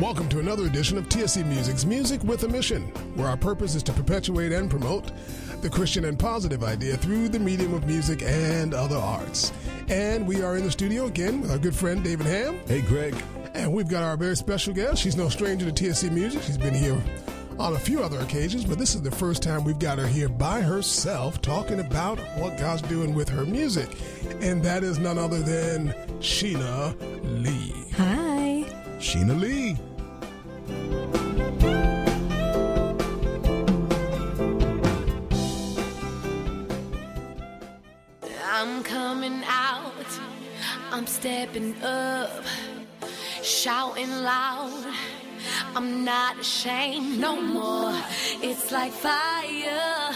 Welcome to another edition of TSC Music's Music with a Mission, where our purpose is to perpetuate and promote the Christian and positive idea through the medium of music and other arts. And we are in the studio again with our good friend David Hamm. Hey, Greg. And we've got our very special guest. She's no stranger to TSC Music. She's been here on a few other occasions, but this is the first time we've got her here by herself talking about what God's doing with her music. And that is none other than Sheena Lee. Hi. Sheena Lee. I'm coming out, I'm stepping up, shouting loud, I'm not ashamed no more. It's like fire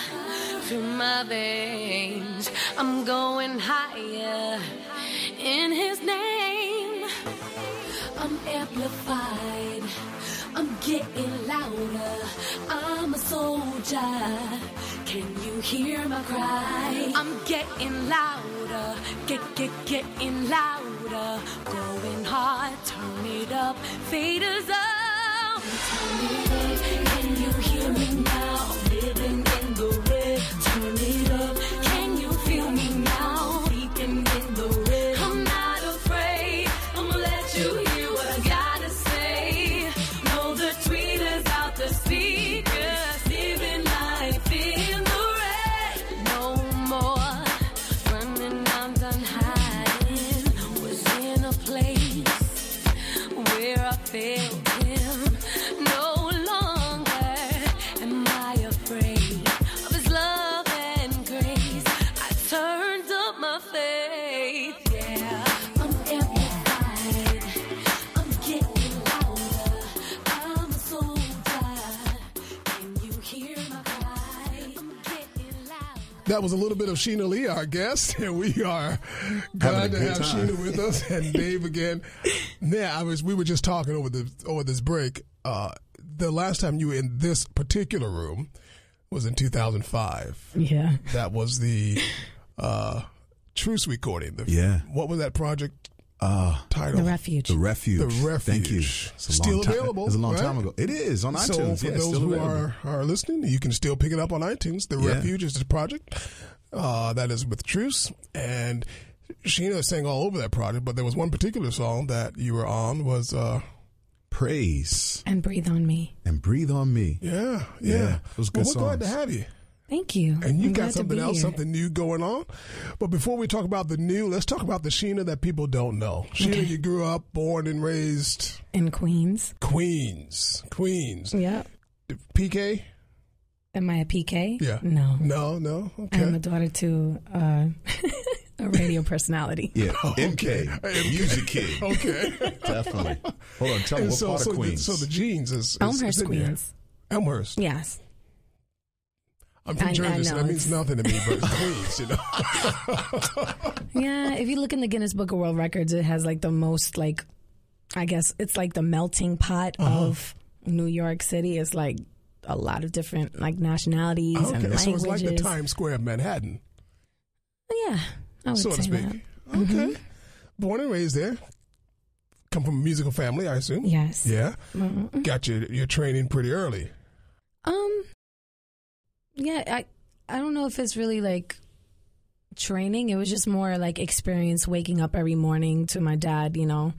through my veins. I'm going higher in His name. I'm amplified, I'm getting louder, I'm a soldier. Can you hear my cry? I'm getting louder, getting louder. Going hard, turn it up, faders up. Can you hear me now? Living in the red, turn it up. Can you feel me now? Sleeping in the red. I'm not afraid. I'ma let you hear what I gotta say. Know the tweeters out the speakers. Living life in the red. No more running, I'm done hiding. Was in a place where I failed Him. No longer am I afraid of His love and grace. I turned up my faith, yeah. I'm amplified, I'm getting louder, I'm a soldier. Can you hear my cry? I'm getting louder. That was a little bit of Sheena Lee, our guest, and we are glad to have Sheena with us and Dave again. Yeah, we were just talking over this break. The last time you were in this particular room was in 2005. Yeah. That was the Truce recording. What was that project title? The Refuge. The Refuge. Thank you. Still available. It's a long time ago. It is on iTunes. So for those who are listening, you can still pick it up on iTunes. The Refuge is the project. That is with Truce. And Sheena sang all over that project, but there was one particular song that you were on was... Praise and Breathe on Me. Yeah. Those good songs. We're glad to have you. Thank you. And you got something else, something new going on. But before we talk about the new, let's talk about the Sheena that people don't know. Sheena, you grew up, born and raised in Queens. Queens. Yeah. PK. Am I a PK? Yeah. No. Okay. I'm a daughter to a radio personality. Yeah. MK. Music kid. Okay. Definitely. Hold on. Tell me what part of Queens. So the genes is Elmhurst, Queens. Elmhurst. Yes. I'm from Jersey, so that means nothing to me, but it's Queens, you know. Yeah. If you look in the Guinness Book of World Records, it has like the most, like, I guess it's like the melting pot of New York City. It's like a lot of different like nationalities and languages. So it's like the Times Square of Manhattan. Yeah. So to speak. Mm-hmm. Okay. Born and raised there. Come from a musical family, I assume. Yes. Yeah. Mm-hmm. Got your training pretty early. Yeah, I don't know if it's really like training. It was just more like experience waking up every morning to my dad, you know,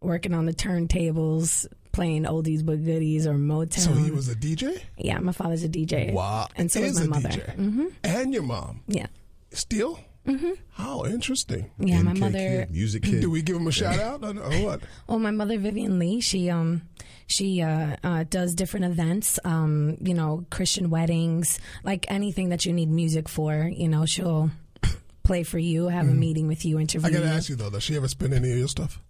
working on the turntables, playing oldies but goodies or Motown. So he was a DJ? Yeah, my father's a DJ. Wow. And so is my mother. DJ. Mm-hmm. And your mom. Yeah. Still? Mm-hmm. How interesting. Yeah, MK my mother. Music kid. Do we give him a shout out or what? Well, my mother, Vivian Lee, she does different events, you know, Christian weddings, like anything that you need music for, you know, she'll play for you, have a meeting with you, interview. I got to ask you, though, does she ever spin any of your stuff?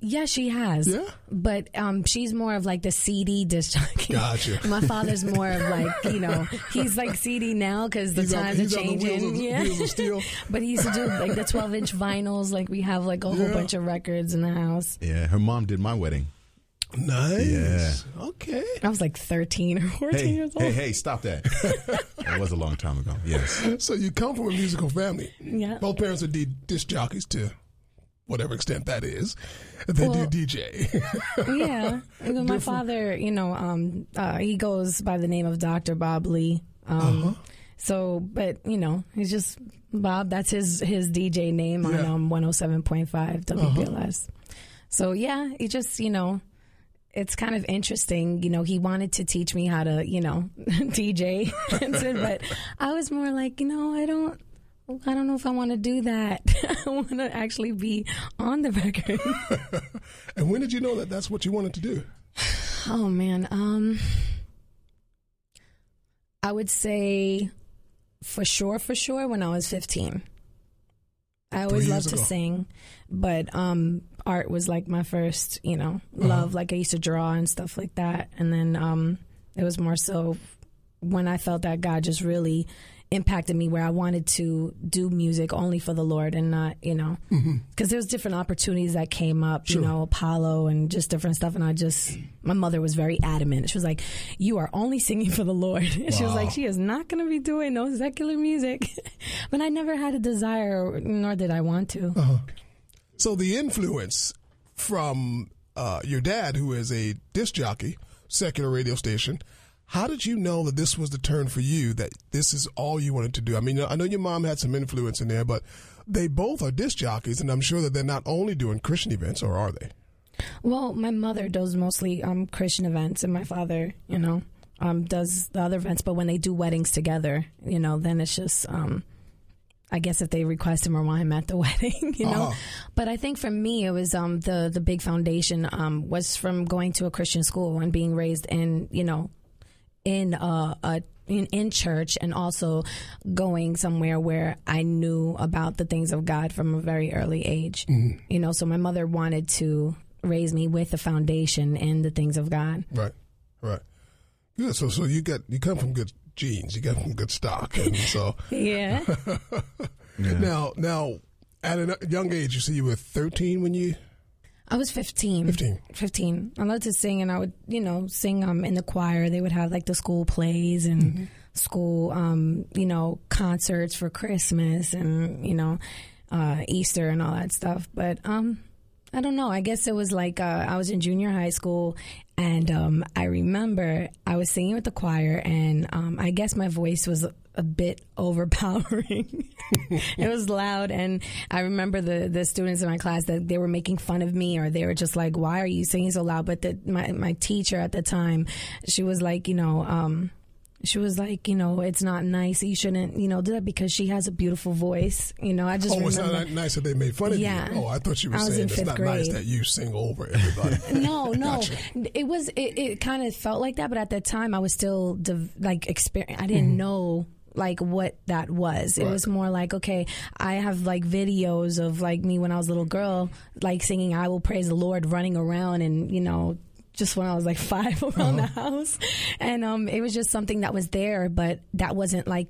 Yeah, she has. Yeah. But she's more of like the CD disc jockey. Gotcha. My father's more of like, you know, he's like CD now because the times are changing. Wheels of steel. But he used to do like the 12-inch vinyls. Like we have like a whole bunch of records in the house. Yeah. Her mom did my wedding. Nice. Yeah. Okay. I was like 13 or 14 years old. Hey, stop that. That was a long time ago. Yes. So you come from a musical family. Yeah. Both parents are disc jockeys too. whatever extent that is, than do DJ. Yeah. My father, he goes by the name of Dr. Bob Lee. So, but, he's just Bob. That's his DJ name on 107.5 WPLS. So, yeah, it just, it's kind of interesting. He wanted to teach me how to, DJ. But I was more like, I don't know if I want to do that. I want to actually be on the record. And when did you know that that's what you wanted to do? Oh, man. I would say for sure, when I was 15. I always loved to sing, but art was like my first, love. Like I used to draw and stuff like that. And then it was more so when I felt that God just really impacted me, where I wanted to do music only for the Lord and not, because there was different opportunities that came up, sure. Apollo and just different stuff. And my mother was very adamant. She was like, "You are only singing for the Lord." Wow. She was like, "She is not going to be doing no secular music." But I never had a desire, nor did I want to. Uh-huh. So the influence from your dad, who is a disc jockey, secular radio station, how did you know that this was the turn for you, that this is all you wanted to do? I mean, I know your mom had some influence in there, but they both are disc jockeys, and I'm sure that they're not only doing Christian events, or are they? Well, my mother does mostly Christian events, and my father, does the other events. But when they do weddings together, then it's just, I guess if they request him or want him at the wedding, But I think for me, it was the big foundation was from going to a Christian school and being raised in, in church, and also going somewhere where I knew about the things of God from a very early age. Mm-hmm. So my mother wanted to raise me with a foundation in the things of God. Right. Good. So you come from good genes, you come from good stock, and so yeah. Yeah. Now, at a young age, you see, you were 13 when you. I was 15. 15. I loved to sing, and I would, sing in the choir. They would have, like, the school plays and school, concerts for Christmas and, Easter and all that stuff. But I don't know. I guess it was like I was in junior high school, and I remember I was singing with the choir, and I guess my voice was a bit overpowering. It was loud, and I remember the students in my class, that they were making fun of me, or they were just like, "Why are you singing so loud?" But my teacher at the time, she was like, "It's not nice. You shouldn't, do that, because she has a beautiful voice." I just remember, it's not nice that they made fun of you. Oh, I thought you were saying it's not nice that you sing over everybody. No. Gotcha. It was, it kind of felt like that, but at that time I was still I didn't know like what that was. It was more like, okay, I have like videos of like me when I was a little girl, like singing "I Will Praise the Lord," running around and, just when I was like 5 around the house. And it was just something that was there, but that wasn't like,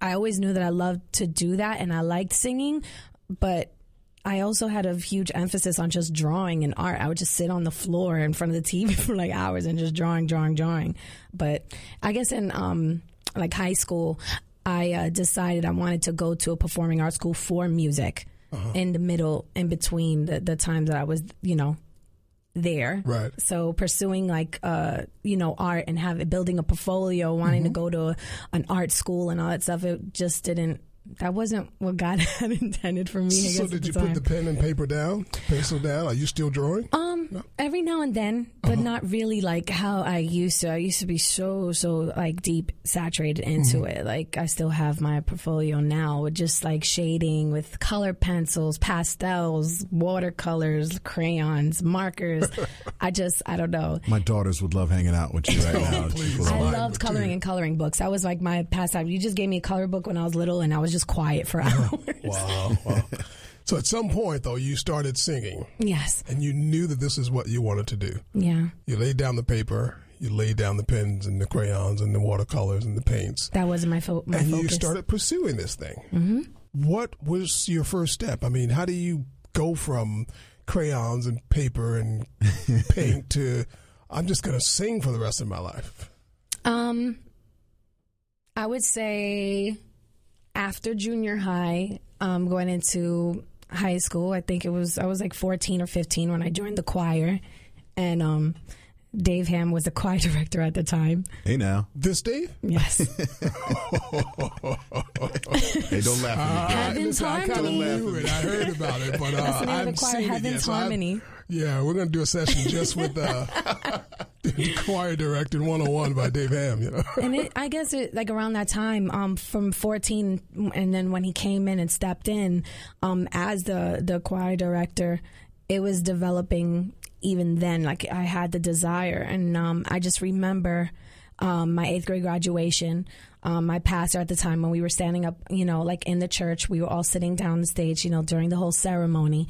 I always knew that I loved to do that and I liked singing, but I also had a huge emphasis on just drawing and art. I would just sit on the floor in front of the TV for like hours and just drawing. But I guess in like high school, I decided I wanted to go to a performing arts school for music in the middle, in between the time that I was, there. Right. So pursuing like, art and building a portfolio, wanting to go to an art school and all that stuff. It just that wasn't what God had intended for me. So did you put the pen and paper down, pencil down? Are you still drawing? No. Every now and then, but not really like how I used to. I used to be so like deep saturated into it. Like I still have my portfolio now with just like shading with color pencils, pastels, watercolors, crayons, markers. I don't know. My daughters would love hanging out with you right now. I loved coloring and coloring books. That was like my pastime. You just gave me a color book when I was little, and I was just quiet for hours. Wow. So at some point, though, you started singing. Yes. And you knew that this is what you wanted to do. Yeah. You laid down the paper. You laid down the pens and the crayons and the watercolors and the paints. That was my focus. And you started pursuing this thing. Mm-hmm. What was your first step? I mean, how do you go from crayons and paper and paint to, I'm just going to sing for the rest of my life? I would say after junior high, going into high school. I think it was, I was like 14 or 15 when I joined the choir. And Dave Hamm was the choir director at the time. Hey, now. This Dave? Yes. Hey, don't laugh at me. Heaven's Harmony. I kind of laughed at it. I heard about it, but I've seen Heaven's it. Yes. Harmony. Yeah, we're going to do a session just with the choir directed 101 by Dave Hamm, you know. And it, I guess it, like around that time, from 14, and then when he came in and stepped in as the choir director, it was developing even then. Like, I had the desire, and I just remember my 8th grade graduation. My pastor at the time, when we were standing up, you know, like in the church, we were all sitting down the stage, you know, during the whole ceremony.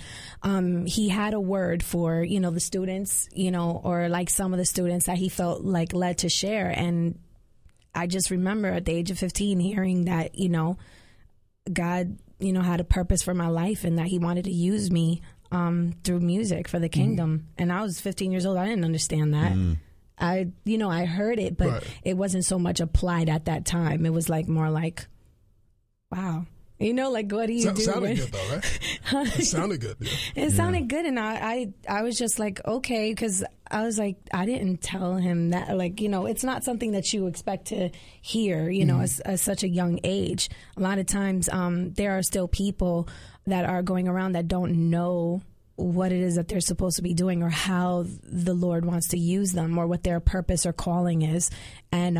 He had a word for, you know, the students, you know, or like some of the students that he felt like led to share. And I just remember at the age of 15 hearing that, you know, God, you know, had a purpose for my life and that he wanted to use me through music for the kingdom. Mm. And I was 15 years old. I didn't understand that. Mm. I, you know, I heard it, but it wasn't so much applied at that time. It was like more like, wow, you know, like what do you do? It sounded good though, right? It sounded good. Yeah. It sounded good, and I was just like, okay, because I was like, I didn't tell him that, like, you know, it's not something that you expect to hear, you know, at such a young age. A lot of times, there are still people that are going around that don't know what it is that they're supposed to be doing or how the Lord wants to use them or what their purpose or calling is. And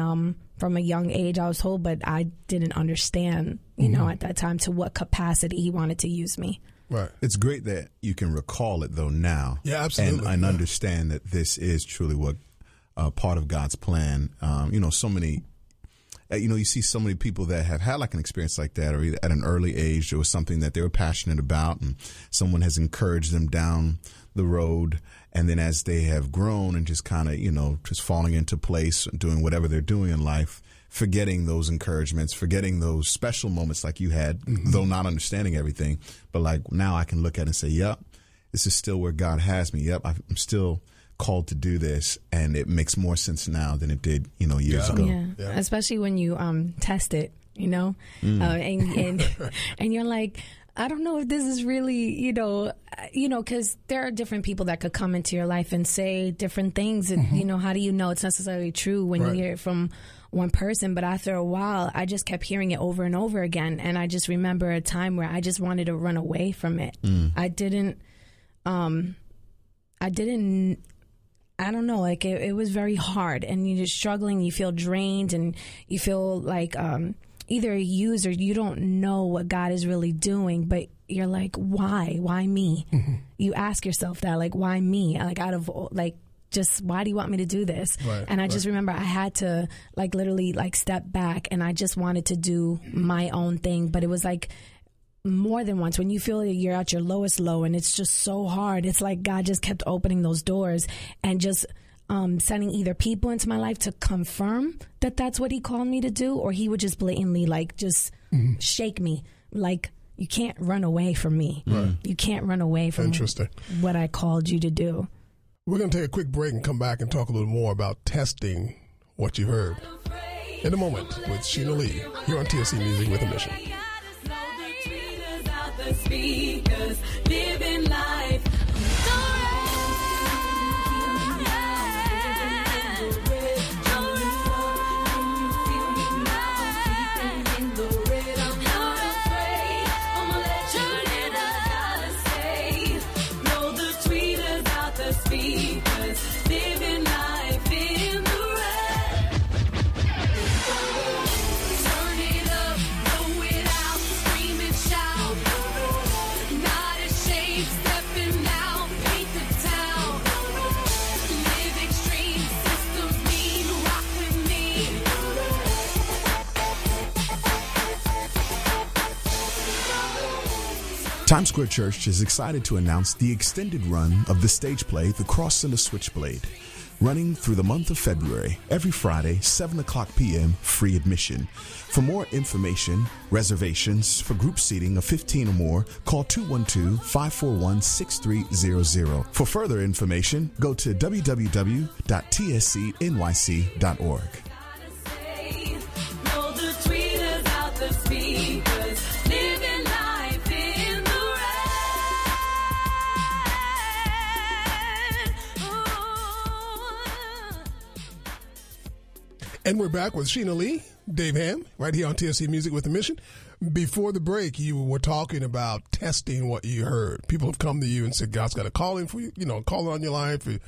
from a young age, I was told, but I didn't understand, you know, at that time to what capacity he wanted to use me. Right. It's great that you can recall it, though, now. Yeah, absolutely. And understand that this is truly what part of God's plan. You know, so many, you know, you see so many people that have had like an experience like that, or either at an early age, or something that they were passionate about, and someone has encouraged them down the road. And then as they have grown and just kind of, you know, just falling into place and doing whatever they're doing in life, forgetting those encouragements, forgetting those special moments like you had, though not understanding everything. But like now I can look at it and say, yep, this is still where God has me. Yep, I'm still called to do this, and it makes more sense now than it did, you know, years ago. Yeah. Yeah. Especially when you test it, you know, and you're like, I don't know if this is really, you know, because there are different people that could come into your life and say different things, and you know, how do you know it's necessarily true when you hear it from one person? But after a while, I just kept hearing it over and over again, and I just remember a time where I just wanted to run away from it. I don't know, like it was very hard, and you're just struggling, you feel drained, and you feel like either used or you don't know what God is really doing, but you're like, why? Why me? You ask yourself that, like, why me? Like, out of, like, just why do you want me to do this? Right, and I just remember I had to, like, literally, like, step back, and I just wanted to do my own thing, but it was like, more than once, when you feel that you're at your lowest low and it's just so hard, it's like God just kept opening those doors and just sending either people into my life to confirm that that's what he called me to do, or he would just blatantly like just shake me like, you can't run away from me. Right. You can't run away from what I called you to do. We're going to take a quick break and come back and talk a little more about testing what you heard in a moment with Sheena Lee here on TSC Music with a Mission. Speakers living life. Times Square Church is excited to announce the extended run of the stage play, The Cross and the Switchblade, running through the month of February, every Friday, 7 o'clock p.m., free admission. For more information, reservations for group seating of 15 or more, call 212-541-6300. For further information, go to www.tscnyc.org. And we're back with Sheena Lee, Dave Hamm, right here on TSC Music with the Mission. Before the break, you were talking about testing what you heard. People have come to you and said, God's got a calling for you, calling on your life, a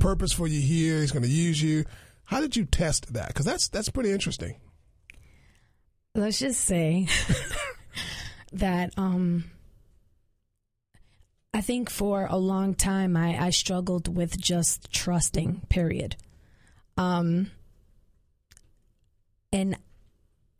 purpose for you here. He's going to use you. How did you test that? Because that's pretty interesting. Let's just say that I think for a long time I struggled with just trusting, period. And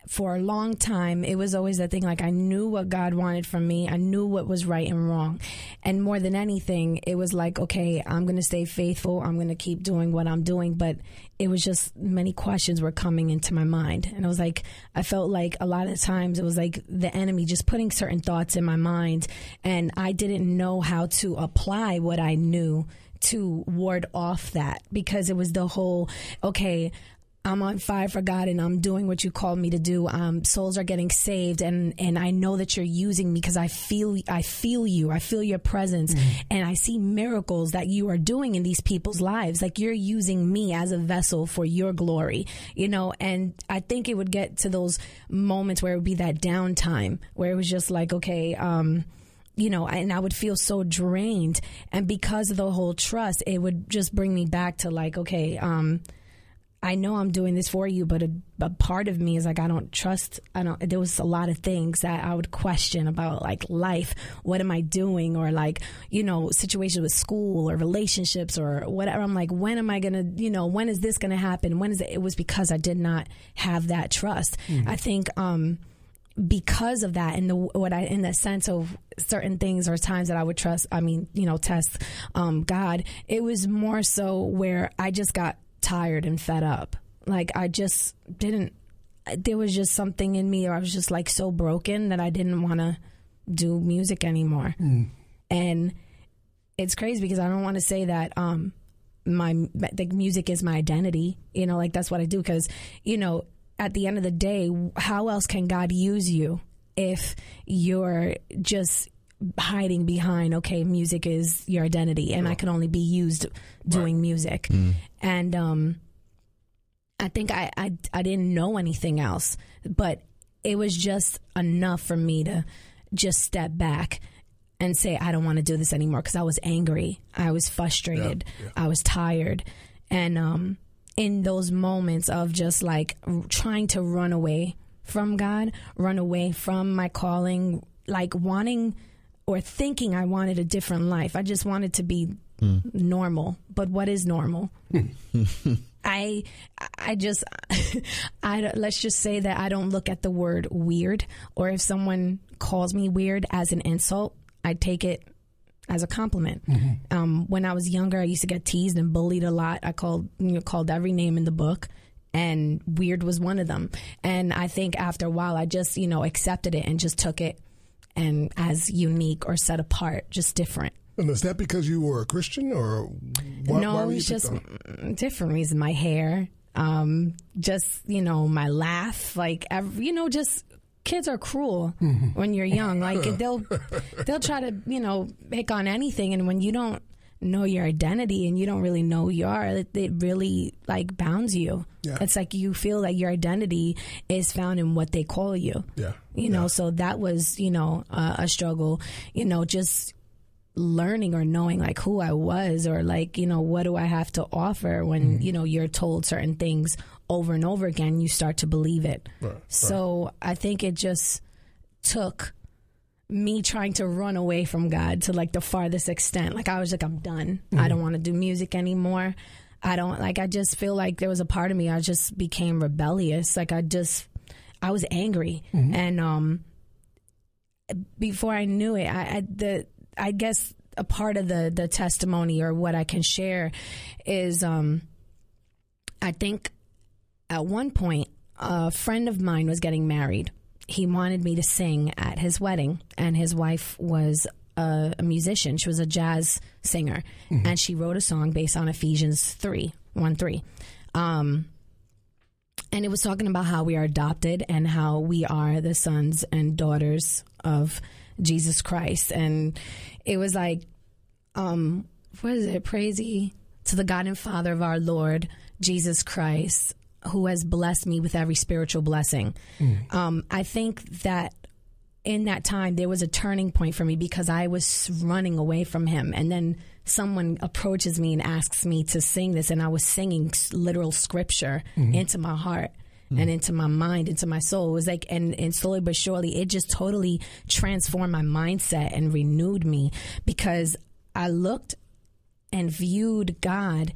for a long time, it was always that thing, like I knew what God wanted from me. I knew what was right and wrong. And more than anything, it was like, okay, I'm going to stay faithful. I'm going to keep doing what I'm doing. But it was just many questions were coming into my mind. And I felt like a lot of times it was like the enemy just putting certain thoughts in my mind. And I didn't know how to apply what I knew to ward off that, because it was the whole, okay, I'm on fire for God and I'm doing what you called me to do. Souls are getting saved, and I know that you're using me because I feel you. I feel your presence, and I see miracles that you are doing in these people's lives. Like you're using me as a vessel for your glory, and I think it would get to those moments where it would be that downtime where it was just like, okay, and I would feel so drained. And because of the whole trust, it would just bring me back to like, okay, I know I'm doing this for you, but a part of me is like, I don't trust. There was a lot of things that I would question about, like life. What am I doing? Or like, situations with school or relationships or whatever. I'm like, when am I going to, when is this going to happen? When is it? It was because I did not have that trust. I think, because of that, and in the sense of certain things or times that I would test, God, it was more so where I just got tired and fed up. Like I just didn't, there was just something in me, or I was just like so broken that I didn't want to do music anymore. And it's crazy because I don't want to say that music is my identity, like that's what I do, because at the end of the day, how else can God use you if you're just hiding behind, okay, music is your identity and I can only be used doing music. And I think I didn't know anything else, but it was just enough for me to just step back and say, I don't want to do this anymore, because I was angry. I was frustrated. Yeah. I was tired. And in those moments of just like trying to run away from God, run away from my calling, like wanting or thinking I wanted a different life. I just wanted to be normal. But what is normal? I let's just say that I don't look at the word weird, or if someone calls me weird as an insult, I take it as a compliment. When I was younger, I used to get teased and bullied a lot. I called every name in the book, and weird was one of them. And I think after a while, I just, accepted it and just took it and as unique or set apart, just different. And is that because you were a Christian, or why were you just different reason? My hair, my laugh, like just kids are cruel when you're young. Like they'll try to pick on anything, and when you don't know your identity and you don't really know who you are, it really like bounds you. Yeah. It's like you feel like your identity is found in what they call you. Yeah, So that was a struggle. Just learning or knowing like who I was, or like what do I have to offer when you're told certain things over and over again, you start to believe it. Right. So I think it just took me trying to run away from God to like the farthest extent. Like I was like, I'm done. I don't want to do music anymore. I just feel like there was a part of me, I just became rebellious. Like I was angry. And before I knew it, I guess a part of the testimony or what I can share is, I think at one point a friend of mine was getting married. He wanted me to sing at his wedding, and his wife was a musician. She was a jazz singer, and she wrote a song based on Ephesians 3:1-3. And it was talking about how we are adopted and how we are the sons and daughters of Jesus Christ. And it was like, what is it? Praise ye to the God and Father of our Lord Jesus Christ, who has blessed me with every spiritual blessing. Mm. I think that in that time, there was a turning point for me because I was running away from him. And then someone approaches me and asks me to sing this. And I was singing literal scripture into my heart and into my mind, into my soul. It was like, and slowly but surely, it just totally transformed my mindset and renewed me, because I looked and viewed God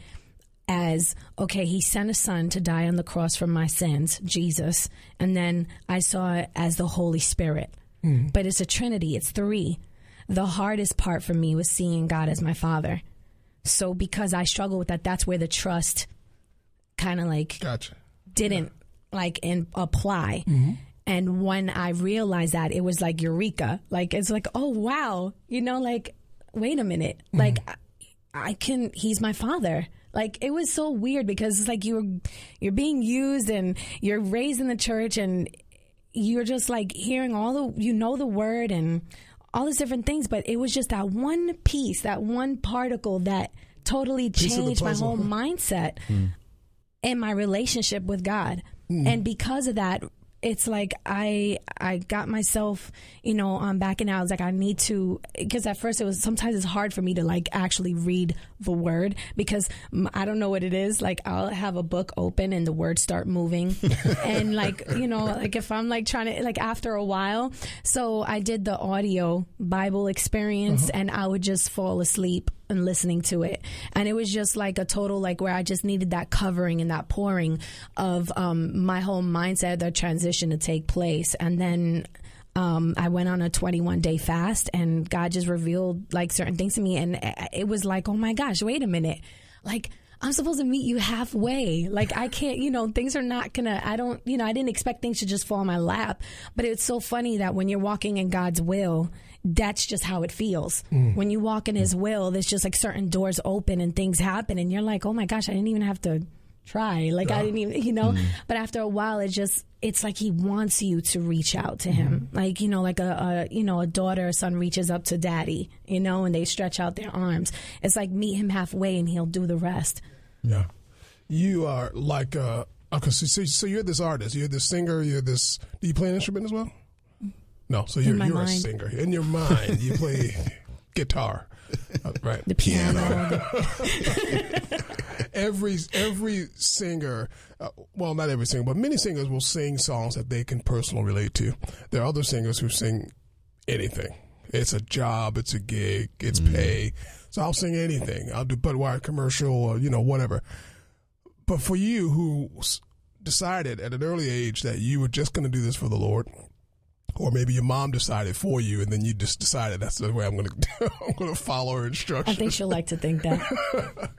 as, okay, he sent a son to die on the cross for my sins, Jesus. And then I saw it as the Holy Spirit. But it's a trinity. It's three. The hardest part for me was seeing God as my father. So because I struggled with that, that's where the trust kind of like didn't apply. Mm-hmm. And when I realized that, it was like eureka. Like, it's like, oh, wow. You know, like, wait a minute. Mm-hmm. Like, I can, he's my father. Like, it was so weird because it's like you're being used and you're raised in the church and you're just like hearing all the, you know, the word and all these different things. But it was just that one piece, that one particle that totally changed my whole mindset and my relationship with God. Mm. And because of that, it's like I got myself, you know, backing out. I was like, I need to, because at first it was, sometimes it's hard for me to like actually read the word because I don't know what it is. Like, I'll have a book open and the words start moving. And like, you know, like if I'm like trying to, like after a while. So I did the audio Bible experience and I would just fall asleep and listening to it. And it was just like a total, like where I just needed that covering and that pouring of my whole mindset, that transition to take place. And then I went on a 21-day fast and God just revealed like certain things to me. And it was like, oh my gosh, wait a minute. Like, I'm supposed to meet you halfway. Like, I can't, you know, things are not gonna, I don't, you know, I didn't expect things to just fall on my lap. But it's so funny that when you're walking in God's will, that's just how it feels. Mm. When you walk in his will, there's just like certain doors open and things happen. And you're like, oh my gosh, I didn't even have to try. Like, I didn't even, you know, but after a while, it just, it's like he wants you to reach out to him. Like, you know, like a you know, a daughter or son reaches up to daddy, you know, and they stretch out their arms. It's like meet him halfway and he'll do the rest. Yeah. You are like, okay, so you're this artist, you're this singer, you're this, do you play an instrument as well? No, so you're a singer. In your mind, you play guitar, right? The piano. Every singer, well, not every singer, but many singers will sing songs that they can personally relate to. There are other singers who sing anything. It's a job, it's a gig, it's pay. So I'll sing anything. I'll do Budweiser commercial or, you know, whatever. But for you, who decided at an early age that you were just going to do this for the Lord, or maybe your mom decided for you, and then you just decided that's the way I'm going to follow her instructions. I think she'll like to think that.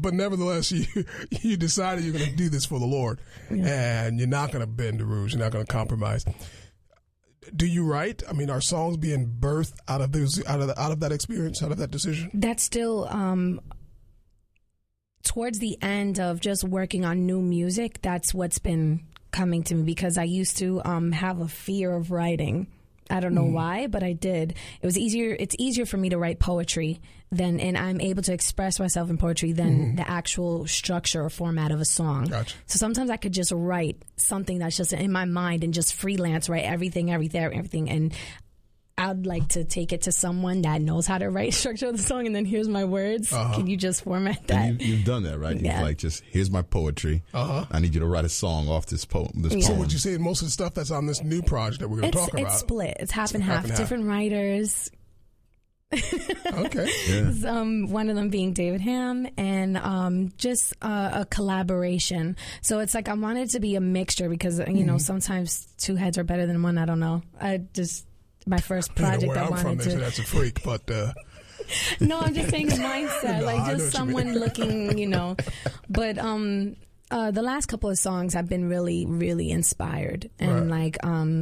But nevertheless, you decided you're going to do this for the Lord, and you're not going to bend the rules. You're not going to compromise. Do you write? I mean, are songs being birthed out of that experience, out of that decision? That's still towards the end of just working on new music. That's what's been coming to me, because I used to have a fear of writing. I don't know why, but I did. It was easier. It's easier for me to write poetry than, and I'm able to express myself in poetry than the actual structure or format of a song. Gotcha. So sometimes I could just write something that's just in my mind and just freelance write everything. And I'd like to take it to someone that knows how to write structure of the song, and then here's my words. Can you just format that? And you've done that, right? Yeah. You've like, just here's my poetry. I need you to write a song off this poem. So would you say most of the stuff that's on this new project that we're going to talk about? It's split. It's half and half. Different writers. Okay. Yeah. One of them being David Hamm, and just a collaboration. So it's like I want it to be a mixture, because you know, sometimes two heads are better than one. I don't know. My first project, I wanted from, to. That's a freak, but no, I'm just saying mindset, like just someone looking, you know. But the last couple of songs, I've been really, really inspired, and like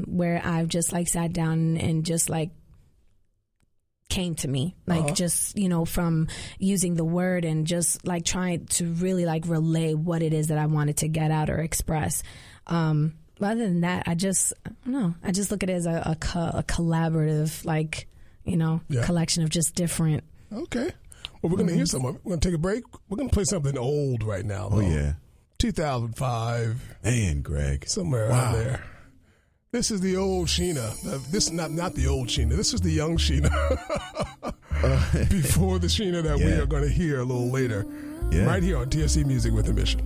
where I've just like sat down and just like came to me, like just, you know, from using the word and just like trying to really like relay what it is that I wanted to get out or express. Other than that, I just look at it as a collaborative, like, you know, collection of just different. Okay. Well, we're going to hear something. We're going to take a break. We're going to play something old right now. Oh, yeah. 2005. Man, Greg. Somewhere wow. out there. This is the old Sheena. This is not the old Sheena. This is the young Sheena. Before the Sheena that we are going to hear a little later. Yeah. Right here on TSC Music with a Mission.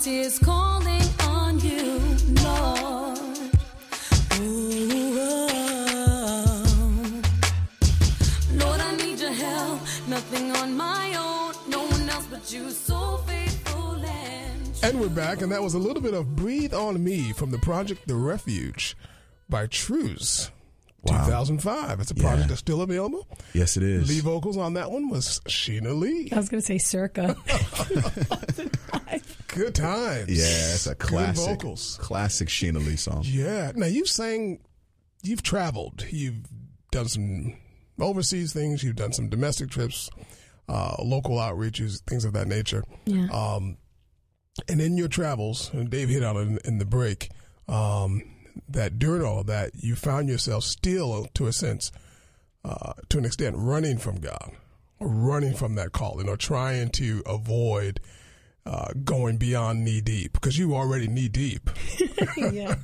Tears calling on you, Lord. Ooh, oh. Lord, I need your help. Nothing on my own, no one else but you. So faithful and we're back, and that was a little bit of "Breathe on Me" from the project "The Refuge" by Truce, 2005. It's a project that's still available. Yes, it is. Lead vocals on that one was Sheena Lee. I was going to say circa. Good times. Yeah, it's a classic Sheena Lee song. Yeah. Now, you've sang, you've traveled, you've done some overseas things, you've done some domestic trips, local outreaches, things of that nature. Yeah. And in your travels, and Dave hit on it in the break, that during all of that, you found yourself still, to a sense, to an extent, running from God or running from that calling or trying to avoid going beyond knee deep, because you already knee deep. Yeah,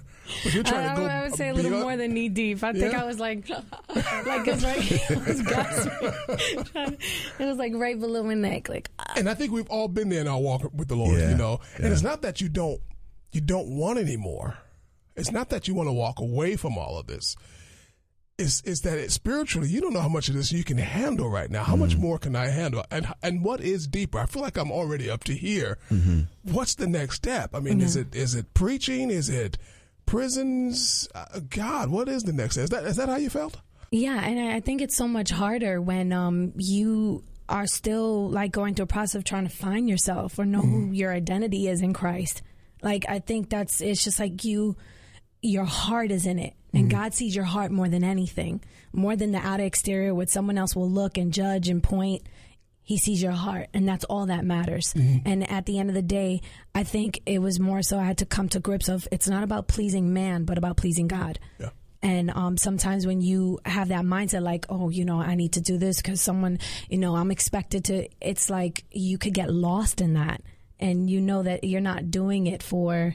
but you're trying to go. I would say a little more than knee deep. I think I was like it's right. It was grasping. It was like right below my neck, like. And I think we've all been there in our walk with the Lord, you know. Yeah. And it's not that you don't want anymore. It's not that you want to walk away from all of this. It's that it, spiritually, you don't know how much of this you can handle right now. How much more can I handle? And what is deeper? I feel like I'm already up to here. Mm-hmm. What's the next step? I mean, is it preaching? Is it prisons? God, what is the next step? Is that how you felt? Yeah, and I think it's so much harder when you are still like going through a process of trying to find yourself or know who your identity is in Christ. Like, I think it's just like your heart is in it. And God sees your heart more than anything, more than the outer exterior, what someone else will look and judge and point. He sees your heart, and that's all that matters. Mm-hmm. And at the end of the day, I think it was more so I had to come to grips of it's not about pleasing man, but about pleasing God. Yeah. And sometimes when you have that mindset like, oh, you know, I need to do this because someone, you know, I'm expected to. It's like you could get lost in that, and you know that you're not doing it for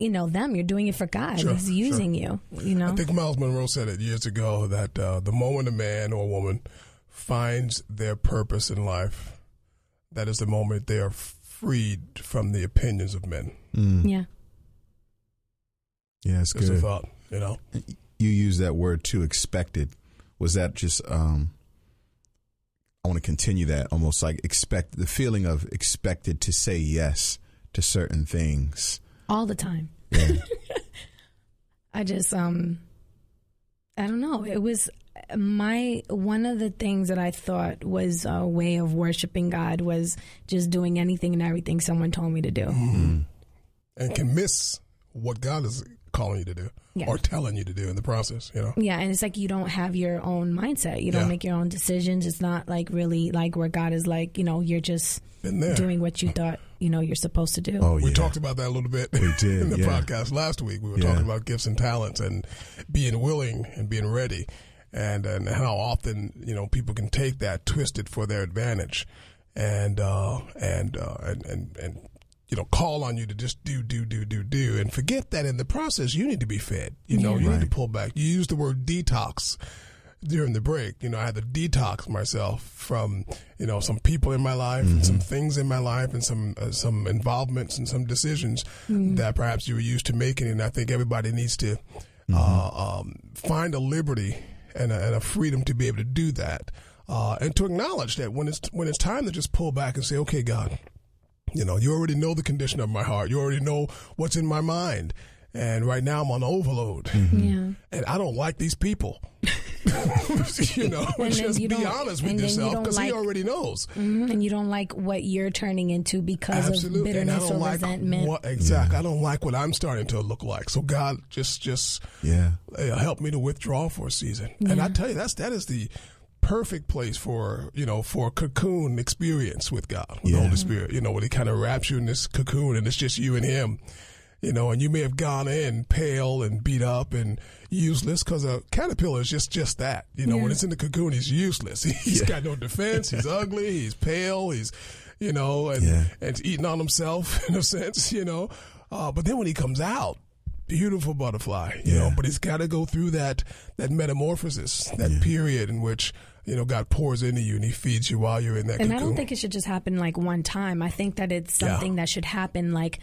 them, you're doing it for God. Sure, He's using you, you know. I think Miles Monroe said it years ago that the moment a man or a woman finds their purpose in life, that is the moment they are freed from the opinions of men. Mm. Yeah. Yeah, it's good. Just a thought, you know. You used that word too, expected. Was that just, I want to continue that, almost like the feeling of expected to say yes to certain things. All the time. Yeah. I just, I don't know. It was one of the things that I thought was a way of worshiping God was just doing anything and everything someone told me to do. Mm-hmm. And can miss what God is calling you to do, yeah, or telling you to do in the process, you know? Yeah. And it's like, you don't have your own mindset. You don't make your own decisions. It's not like really like where God is like, you know, you're just doing what you thought, you know, you're supposed to do. We talked about that a little bit in the podcast last week. We were talking about gifts and talents and being willing and being ready, and how often, you know, people can take that, twist it for their advantage, and you know, call on you to just do, and forget that in the process you need to be fed. You know, you need to pull back. You used the word detox during the break. You know, I had to detox myself from, you know, some people in my life, and some things in my life, and some involvements and some decisions that perhaps you were used to making. And I think everybody needs to find a liberty and a freedom to be able to do that, and to acknowledge that when it's time to just pull back and say, okay, God, you know, you already know the condition of my heart. You already know what's in my mind. And right now I'm on overload. Mm-hmm. Yeah. And I don't like these people. You know, and just be honest with yourself, because he already knows. Mm-hmm. And you don't like what you're turning into because of bitterness or resentment. I don't like what I'm starting to look like. So God, just help me to withdraw for a season. Yeah. And I tell you, that is the perfect place for, you know, for a cocoon experience with God, with the Holy Spirit, you know, when he kind of wraps you in this cocoon and it's just you and him, you know, and you may have gone in pale and beat up and useless, because a caterpillar is just that, you know, when it's in the cocoon, he's useless. He's got no defense. He's ugly. He's pale. He's, you know, and eating on himself in a sense, you know, but then when he comes out, beautiful butterfly, you know, but it's got to go through that metamorphosis, that period in which, you know, God pours into you and he feeds you while you're in that cocoon. I don't think it should just happen like one time. I think that it's something that should happen like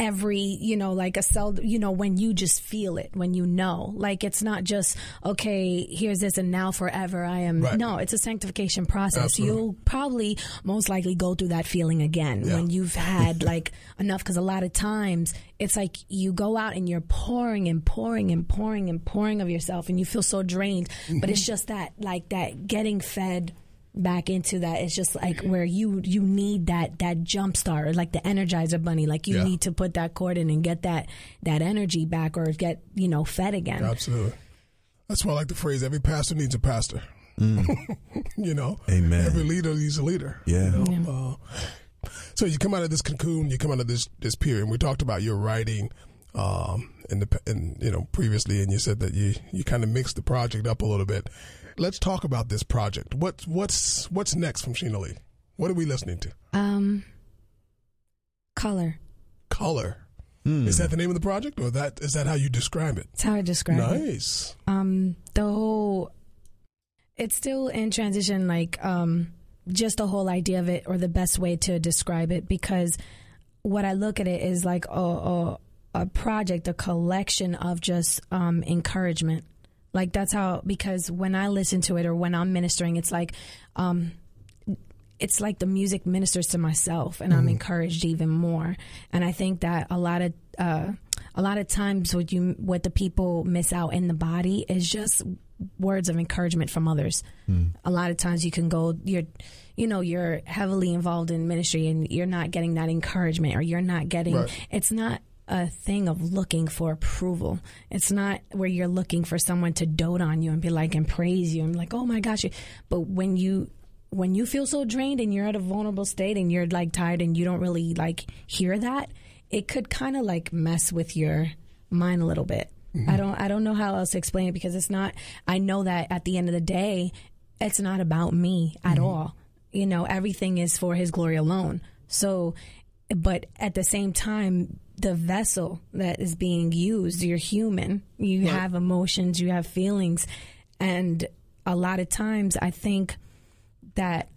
every, you know, like a cell, you know, when you just feel it, when you know, like it's not just, okay, here's this and now forever I am. Right. No, it's a sanctification process. Absolutely. You'll probably most likely go through that feeling again when you've had like enough, because a lot of times it's like you go out and you're pouring and pouring and pouring and pouring of yourself and you feel so drained, but it's just that like that getting fed back into that. It's just like where you need that jump start, or like the Energizer bunny, like you need to put that cord in and get that energy back, or get, you know, fed again. Absolutely. That's why I like the phrase, every pastor needs a pastor. You know, amen. Every leader needs a leader. Yeah. You know? So you come out of this cocoon, you come out of this period, and we talked about your writing you know, previously, and you said that you kind of mixed the project up a little bit. Let's talk about this project. What's next from Sheena Lee? What are we listening to? Color. Is that the name of the project, or that is that how you describe it? It's how I describe it. Nice. It's still in transition. Like just the whole idea of it, or the best way to describe it, because what I look at it is like a project, a collection of just encouragement. Like that's how, because when I listen to it or when I'm ministering, it's like the music ministers to myself, and I'm encouraged even more. And I think that a lot of times what the people miss out in the body is just words of encouragement from others. A lot of times you can go, you're heavily involved in ministry and you're not getting that encouragement, or you're not getting, it's not a thing of looking for approval. It's not where you're looking for someone to dote on you and be like, and praise you and like, oh my gosh. But when you feel so drained and you're at a vulnerable state and you're like tired and you don't really like hear that, it could kind of like mess with your mind a little bit. Mm-hmm. I don't know how else to explain it, because it's not, I know that at the end of the day, it's not about me at all. You know, everything is for his glory alone. So, but at the same time, the vessel that is being used, you're human, you have emotions, you have feelings. And a lot of times I think that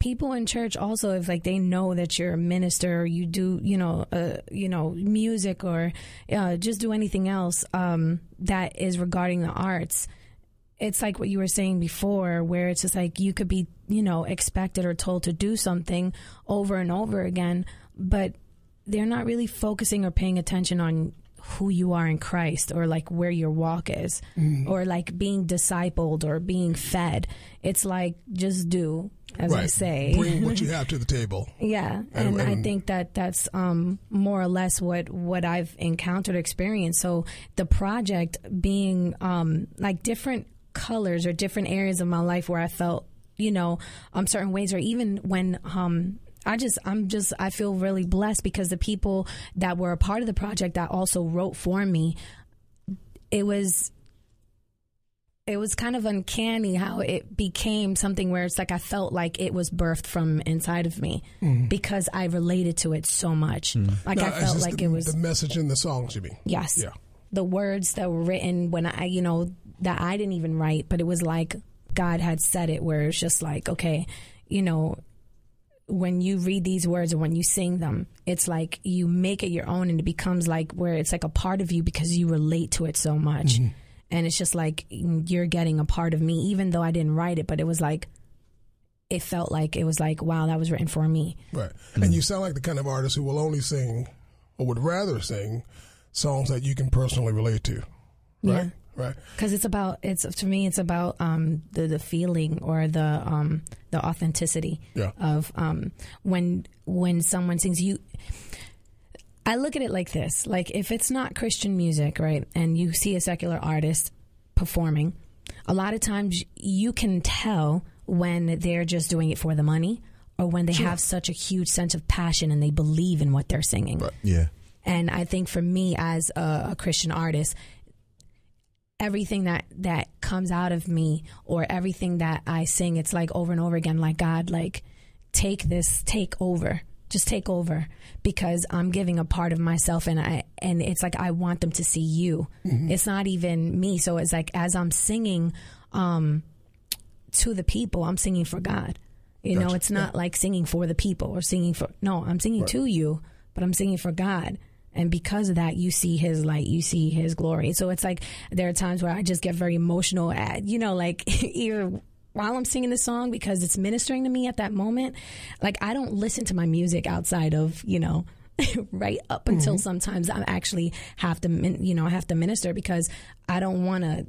people in church also, if like they know that you're a minister, or you do, you know, music, or just do anything else that is regarding the arts. It's like what you were saying before, where it's just like you could be, you know, expected or told to do something over and over again, but they're not really focusing or paying attention on who you are in Christ, or like where your walk is, or like being discipled or being fed. It's like, just do as I say. Bring what you have to the table. Yeah. And I think that that's more or less what I've encountered, experienced. So the project being like different colors or different areas of my life where I felt, certain ways, or even when I feel really blessed because the people that were a part of the project that also wrote for me, it was kind of uncanny how it became something where it's like I felt like it was birthed from inside of me because I related to it so much. Like I felt like it was the message in the songs, you mean? Yes. Yeah. The words that were written when that I didn't even write, but it was like God had said it, where it's just like, okay, when you read these words or when you sing them, it's like you make it your own, and it becomes like where it's like a part of you because you relate to it so much. Mm-hmm. And it's just like you're getting a part of me, even though I didn't write it, but it was like, it felt like it was like, wow, that was written for me. Right. Mm-hmm. And you sound like the kind of artist who will only sing or would rather sing songs that you can personally relate to. Right. Yeah. Right. Because to me, it's about the feeling or the authenticity of when someone sings you. I look at it like this: like if it's not Christian music, right, and you see a secular artist performing, a lot of times you can tell when they're just doing it for the money, or when they have such a huge sense of passion and they believe in what they're singing. Right. Yeah. And I think for me as a Christian artist, everything that comes out of me or everything that I sing, it's like over and over again, like, God, like, take this, take over, just take over, because I'm giving a part of myself, and it's like I want them to see you. Mm-hmm. It's not even me. So it's like as I'm singing to the people, I'm singing for God. You know, it's not like singing for the people or singing for, no, I'm singing to you, but I'm singing for God. And because of that, you see his light, you see his glory. So it's like there are times where I just get very emotional at, like even while I'm singing the song, because it's ministering to me at that moment. Like I don't listen to my music outside of, right up until sometimes I actually have to, minister, because I don't want to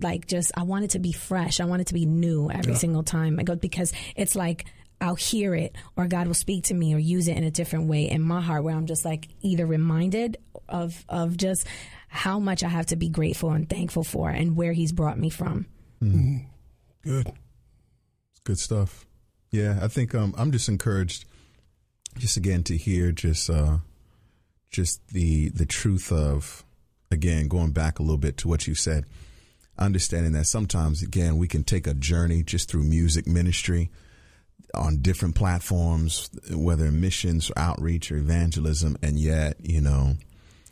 I want it to be fresh. I want it to be new every single time I go, because it's like, I'll hear it, or God will speak to me or use it in a different way in my heart, where I'm just like either reminded of just how much I have to be grateful and thankful for, and where he's brought me from. Mm-hmm. Good. It's good stuff. Yeah. I think I'm just encouraged just again to hear just the truth of, again, going back a little bit to what you said, understanding that sometimes, again, we can take a journey just through music ministry on different platforms, whether missions or outreach or evangelism. And yet,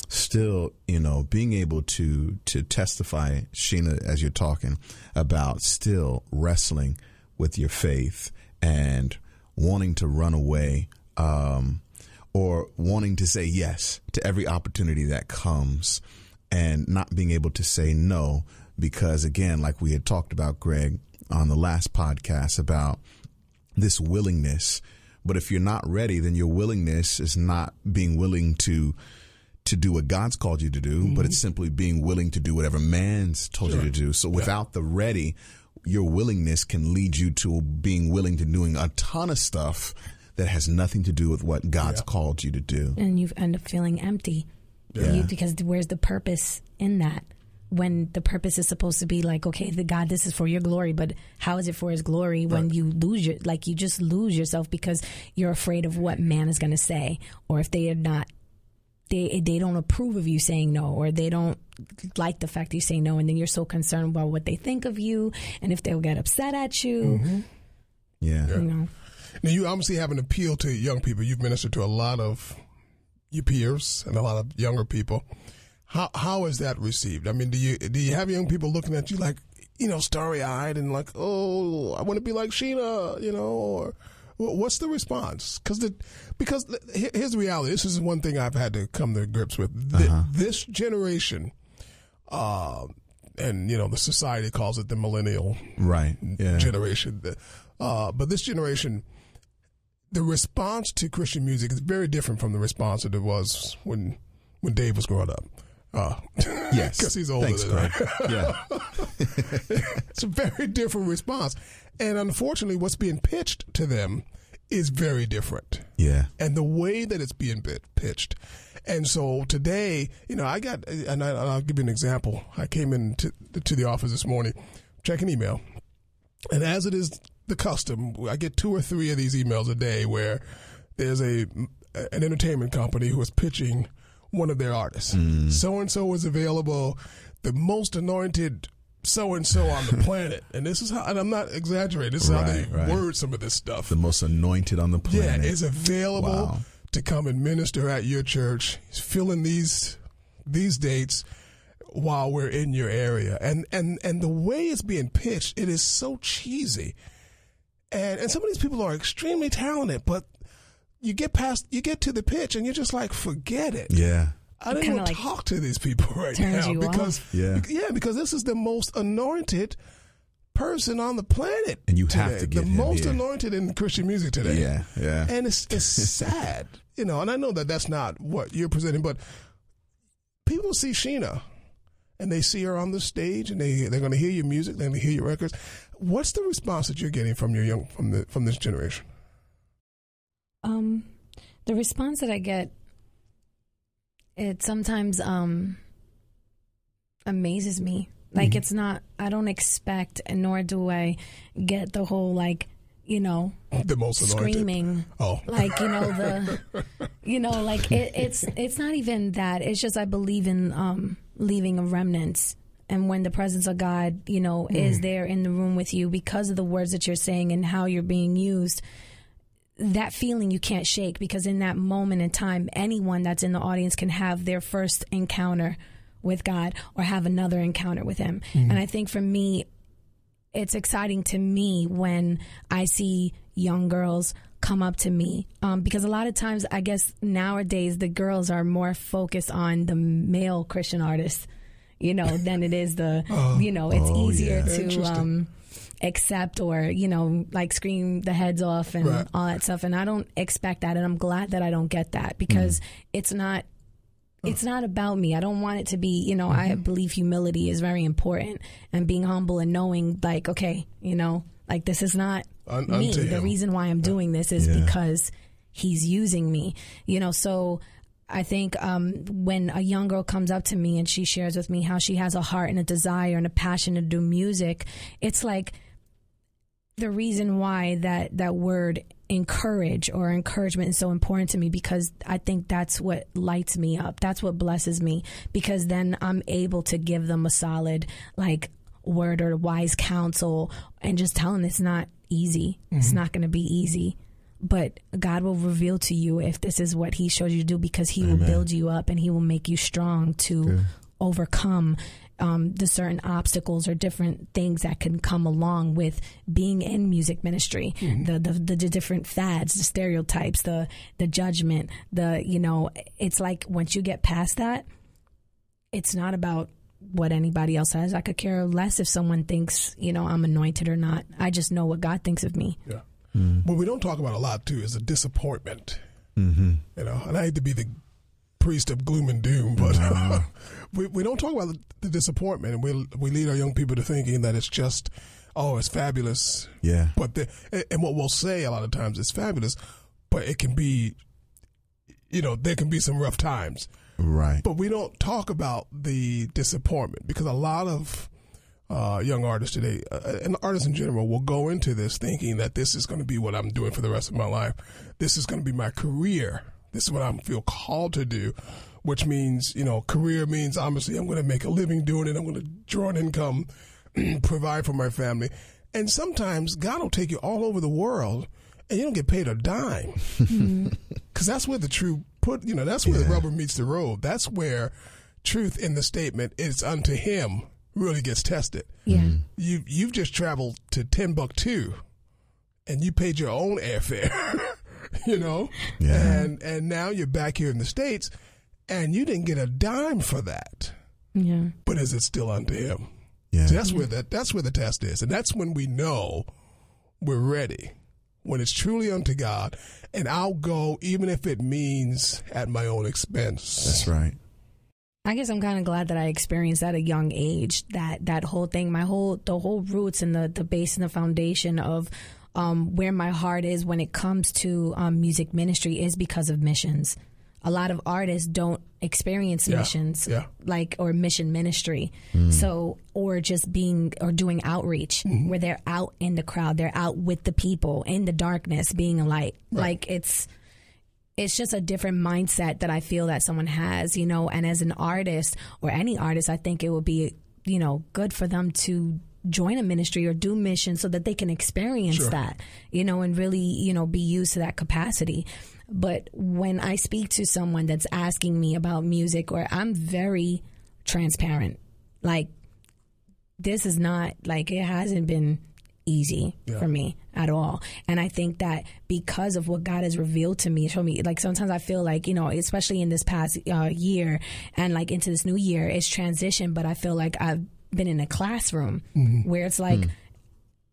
still, being able to testify, Sheena, as you're talking about still wrestling with your faith and wanting to run away, or wanting to say yes to every opportunity that comes and not being able to say no, because again, like we had talked about, Greg, on the last podcast about this willingness. But if you're not ready, then your willingness is not being willing to do what God's called you to do, but it's simply being willing to do whatever man's told you to do. So without the ready, your willingness can lead you to being willing to doing a ton of stuff that has nothing to do with what God's called you to do. And you end up feeling empty because where's the purpose in that? When the purpose is supposed to be like, okay, God, this is for your glory, but how is it for his glory when you lose you just lose yourself because you're afraid of what man is going to say, or if they don't approve of you saying no, or they don't like the fact that you say no, and then you're so concerned about what they think of you and if they'll get upset at you. Mm-hmm. Yeah. Now you obviously have an appeal to young people. You've ministered to a lot of your peers and a lot of younger people. How is that received? I mean, do you have young people looking at you like, starry-eyed and like, oh, I want to be like Sheena, or what's the response? Because here's the reality. This is one thing I've had to come to grips with. This generation, and, the society calls it the millennial generation. But this generation, the response to Christian music is very different from the response that it was when Dave was growing up. Yes. Because he's older than Greg. Yeah. It's a very different response. And unfortunately, what's being pitched to them is very different. Yeah. And the way that it's being pitched. And so today, you know, I'll give you an example. I came into the office this morning, checking email. And as it is the custom, I get 2 or 3 of these emails a day where there's an entertainment company who is pitching one of their artists. So-and-so is available, the most anointed so-and-so on the planet. And this is how, and I'm not exaggerating, this is how they word some of this stuff. The most anointed on the planet. Yeah, is available to come and minister at your church. He's filling these dates while we're in your area. And the way it's being pitched, it is so cheesy. And some of these people are extremely talented, but you get to the pitch and you're just like, forget it. Yeah. I didn't want to talk to these people right now because this is the most anointed person on the planet. And you have to get the most anointed in Christian music today. Yeah. Yeah. And it's sad, you know, and I know that that's not what you're presenting, but people see Sheena and they see her on the stage and they're going to hear your music, they're going to hear your records. What's the response that you're getting from from this generation? The response that I get, it sometimes amazes me. Like, it's not, I don't expect, and nor do I get the whole, like, you know, the most screaming. Oh. Like, you know, like, it's not even that. It's just I believe in leaving a remnant. And when the presence of God, you know, is there in the room with you because of the words that you're saying and how you're being used, that feeling you can't shake, because in that moment in time, anyone that's in the audience can have their first encounter with God or have another encounter with him. And I think for me, it's exciting to me when I see young girls come up to me, because a lot of times, I guess nowadays, the girls are more focused on the male Christian artists, you know, than it is the, you know, it's easier to accept or, you know, like scream the heads off and all that stuff. And I don't expect that. And I'm glad that I don't get that, because it's not about me. I don't want it to be, you know, I believe humility is very important, and being humble and knowing, like, okay, you know, like, this is not me. The reason why I'm doing this is because he's using me, you know. So I think when a young girl comes up to me and she shares with me how she has a heart and a desire and a passion to do music, it's like the reason why that word encourage or encouragement is so important to me, because I think that's what lights me up. That's what blesses me, because then I'm able to give them a solid, like, word or wise counsel, and just tell them it's not easy. It's not going to be easy. But God will reveal to you if this is what he shows you to do, because he will build you up and he will make you strong to overcome the certain obstacles or different things that can come along with being in music ministry. The different fads, the stereotypes, the judgment, you know, it's like once you get past that, it's not about what anybody else has. I could care less if someone thinks, you know, I'm anointed or not. I just know what God thinks of me. Yeah. What we don't talk about a lot, too, is the disappointment. You know, and I hate to be the priest of gloom and doom, but we don't talk about the disappointment, and we lead our young people to thinking that it's just, oh, it's fabulous. Yeah. But and what we'll say a lot of times is fabulous, but it can be, you know, there can be some rough times. Right. But we don't talk about the disappointment, because a lot of young artists today, and artists in general, will go into this thinking that this is going to be what I'm doing for the rest of my life. This is going to be my career. This is what I feel called to do, which means, you know, career means obviously I'm going to make a living doing it. I'm going to draw an income, provide for my family. And sometimes God will take you all over the world and you don't get paid a dime, because that's where the that's where the rubber meets the road. That's where truth in the statement is unto him really gets tested. Yeah. You've just traveled to Timbuktu and you paid your own airfare, you know? Yeah. And now you're back here in the States and you didn't get a dime for that. Yeah. But is it still unto him? Yeah. So that's where that's where the test is. And that's when we know we're ready. When it's truly unto God, and I'll go even if it means at my own expense. That's right. I guess I'm kind of glad that I experienced at a young age, that whole thing, the whole roots and the base and the foundation of where my heart is when it comes to music ministry is because of missions. A lot of artists don't experience missions or mission ministry. Mm. So, or just doing outreach where they're out in the crowd. They're out with the people in the darkness, being a light. Right. Like it's just a different mindset that I feel that someone has, you know, and as an artist or any artist, I think it would be, you know, good for them to join a ministry or do mission so that they can experience that, you know, and really, you know, be used to that capacity. But when I speak to someone that's asking me about music, or I'm very transparent, like this is not like it hasn't been easy for me at all. And I think that because of what God has revealed to me, show me, like sometimes I feel like, you know, especially in this past year and like into this new year, it's transition. But I feel like I've been in a classroom where it's like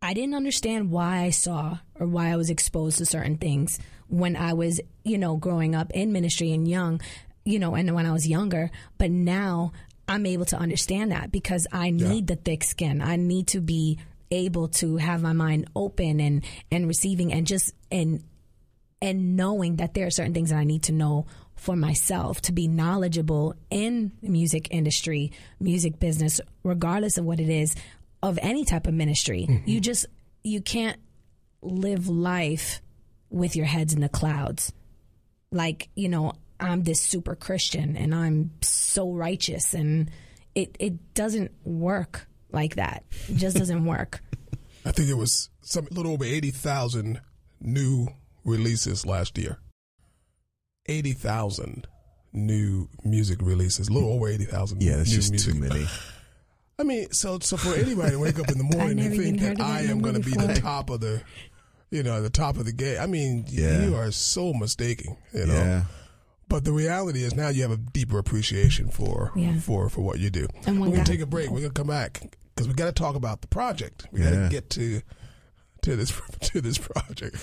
I didn't understand why I saw or why I was exposed to certain things when I was, you know, growing up in ministry and young, you know, and when I was younger. But now I'm able to understand that because I need the thick skin. I need to be able to have my mind open and receiving and just and knowing that there are certain things that I need to know for myself to be knowledgeable in the music industry, music business, regardless of what it is, of any type of ministry. You can't live life with your heads in the clouds. Like, you know, I'm this super Christian and I'm so righteous, and it doesn't work like that. It just doesn't work. I think it was a little over 80,000 new releases last year. 80,000 new music releases, a little over 80,000. Yeah, that's just music. Too many. I mean, so for anybody to wake up in the morning and think that I am going to be the top of the, you know, the top of the game. I mean, you are so mistaken, you know. Yeah. But the reality is now you have a deeper appreciation for what you do. And we're going to take a break. We're going to come back because we got to talk about the project. We got to get to this project.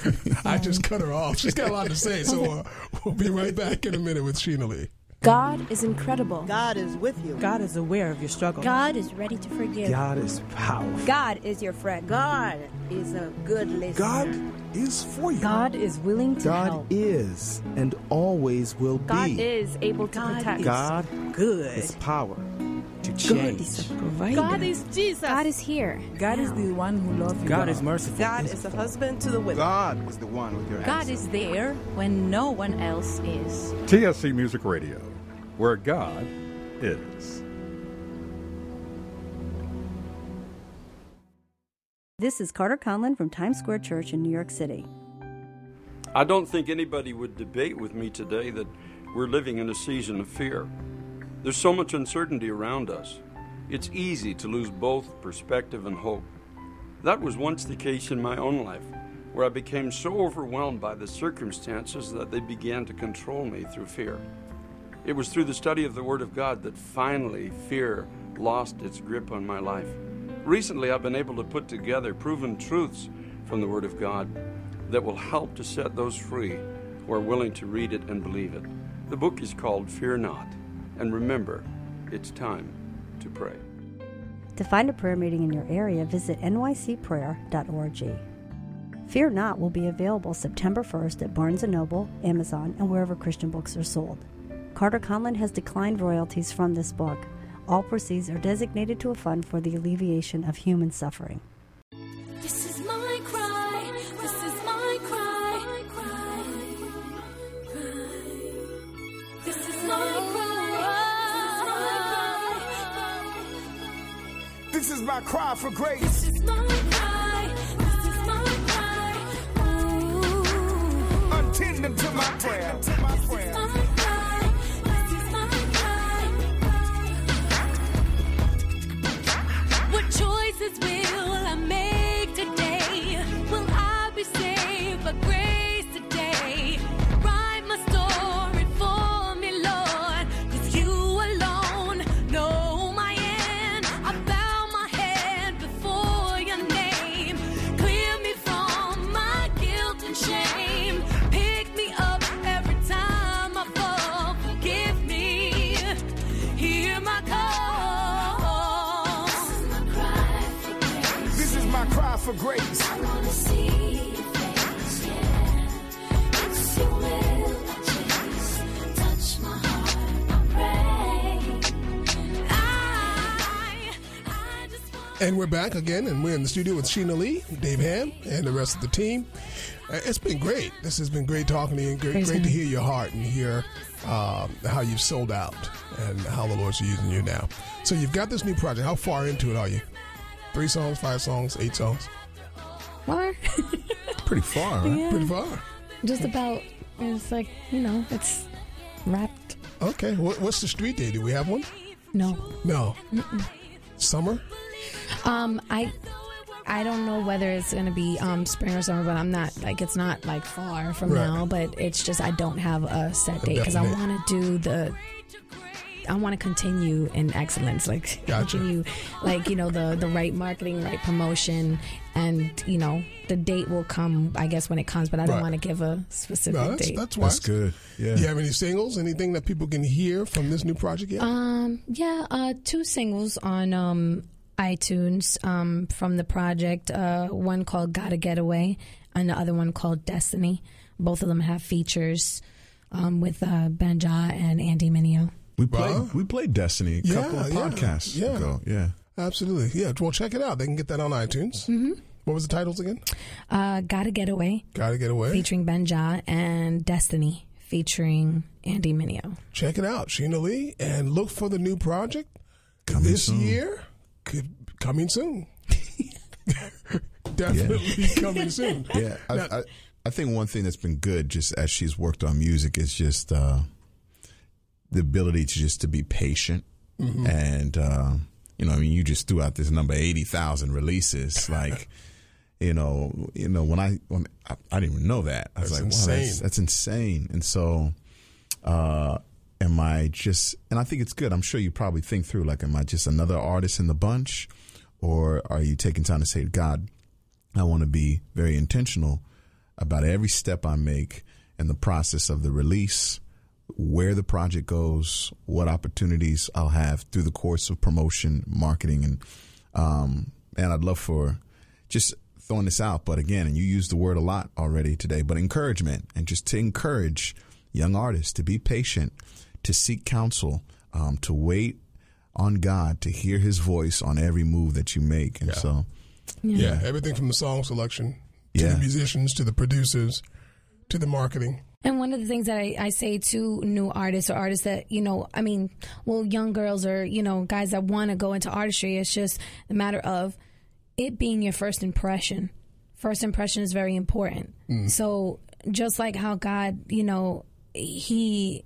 I just cut her off. She's got a lot to say. So we'll be right back in a minute with Sheena Lee. God is incredible. God is with you. God is aware of your struggle. God is ready to forgive. God is powerful. God is your friend. God is a good listener. God is for you. God is willing to help. God is and always will be. God is able to protect. God is good. His power to change. God is a provider. God is Jesus. God is here. God is the one who loves you. God is merciful. God is the husband to the widow. God is the one with your answer. God is there when no one else is. TSC Music Radio, where God is. This is Carter Conlon from Times Square Church in New York City. I don't think anybody would debate with me today that we're living in a season of fear. There's so much uncertainty around us. It's easy to lose both perspective and hope. That was once the case in my own life, where I became so overwhelmed by the circumstances that they began to control me through fear. It was through the study of the Word of God that finally fear lost its grip on my life. Recently, I've been able to put together proven truths from the Word of God that will help to set those free who are willing to read it and believe it. The book is called Fear Not, and remember, it's time to pray. To find a prayer meeting in your area, visit nycprayer.org. Fear Not will be available September 1st at Barnes & Noble, Amazon, and wherever Christian books are sold. Carter Conlon has declined royalties from this book. All proceeds are designated to a fund for the alleviation of human suffering. This is my cry. This is my cry. This is my cry. This is my cry for grace. This is my cry. This is my cry. Attend to my prayer. Choices will I make today? Will I be saved by grace today? Write my story for me, Lord, because you alone know my end. I bow my head before your name. Clear me from my guilt and shame. Pick me up every time I fall. Forgive me. He for grace. I wanna see your face, yeah. That's your will, I chase. Touch my heart, I pray. I just want. And we're back again, and we're in the studio with Sheena Lee, Dave Hamm, and the rest of the team. It's been great. This has been great talking to you, and great to hear your heart and hear how you've sold out and how the Lord's using you now. So you've got this new project. How far into it are you? 3 songs, 5 songs, 8 songs? Far. Pretty far, right? Yeah. Pretty far. Just about. It's like, you know, it's wrapped. Okay. What's the street day? Do we have one? No. Mm-mm. Summer? I don't know whether it's going to be spring or summer, but I'm not, like, it's not, like, far from now, but it's just I don't have a set date because I want to do the, I want to continue in excellence, like, continue, like, you know, the right marketing, right promotion, and, you know, the date will come, I guess, when it comes, but I don't want to give a specific date. That's wise. That's good. Yeah. Do you have any singles, anything that people can hear from this new project yet? Yeah, 2 singles on, iTunes from the project, one called Gotta Get Away and the other one called Destiny. Both of them have features with Ben Ja and Andy Mineo. We played Destiny a couple of podcasts ago. Yeah, absolutely. Yeah, well, check it out. They can get that on iTunes. Mm-hmm. What was the titles again? Gotta Get Away. Gotta Get Away. Featuring Ben Ja, and Destiny featuring Andy Mineo. Check it out, Sheena Lee, and look for the new project coming this year. Coming soon. Definitely coming soon. Yeah. I think one thing that's been good just as she's worked on music is just the ability to be patient. Mm-hmm. And, you know, I mean, you just threw out this number 80,000 releases. Like, you know, when I didn't even know that. I was like, insane. Wow, that's insane. And so, and I think it's good. I'm sure you probably think through, like, am I just another artist in the bunch, or are you taking time to say, God, I want to be very intentional about every step I make in the process of the release, where the project goes, what opportunities I'll have through the course of promotion, marketing, and I'd love for just throwing this out, but again, and you used the word a lot already today, but encouragement, and just to encourage young artists to be patient, to seek counsel, to wait on God, to hear his voice on every move that you make. And so, everything from the song selection to the musicians, to the producers, to the marketing. And one of the things that I say to new artists, or artists that, you know, I mean, well, young girls or, you know, guys that want to go into artistry, it's just a matter of it being your first impression. First impression is very important. Mm. So just like how God, you know, He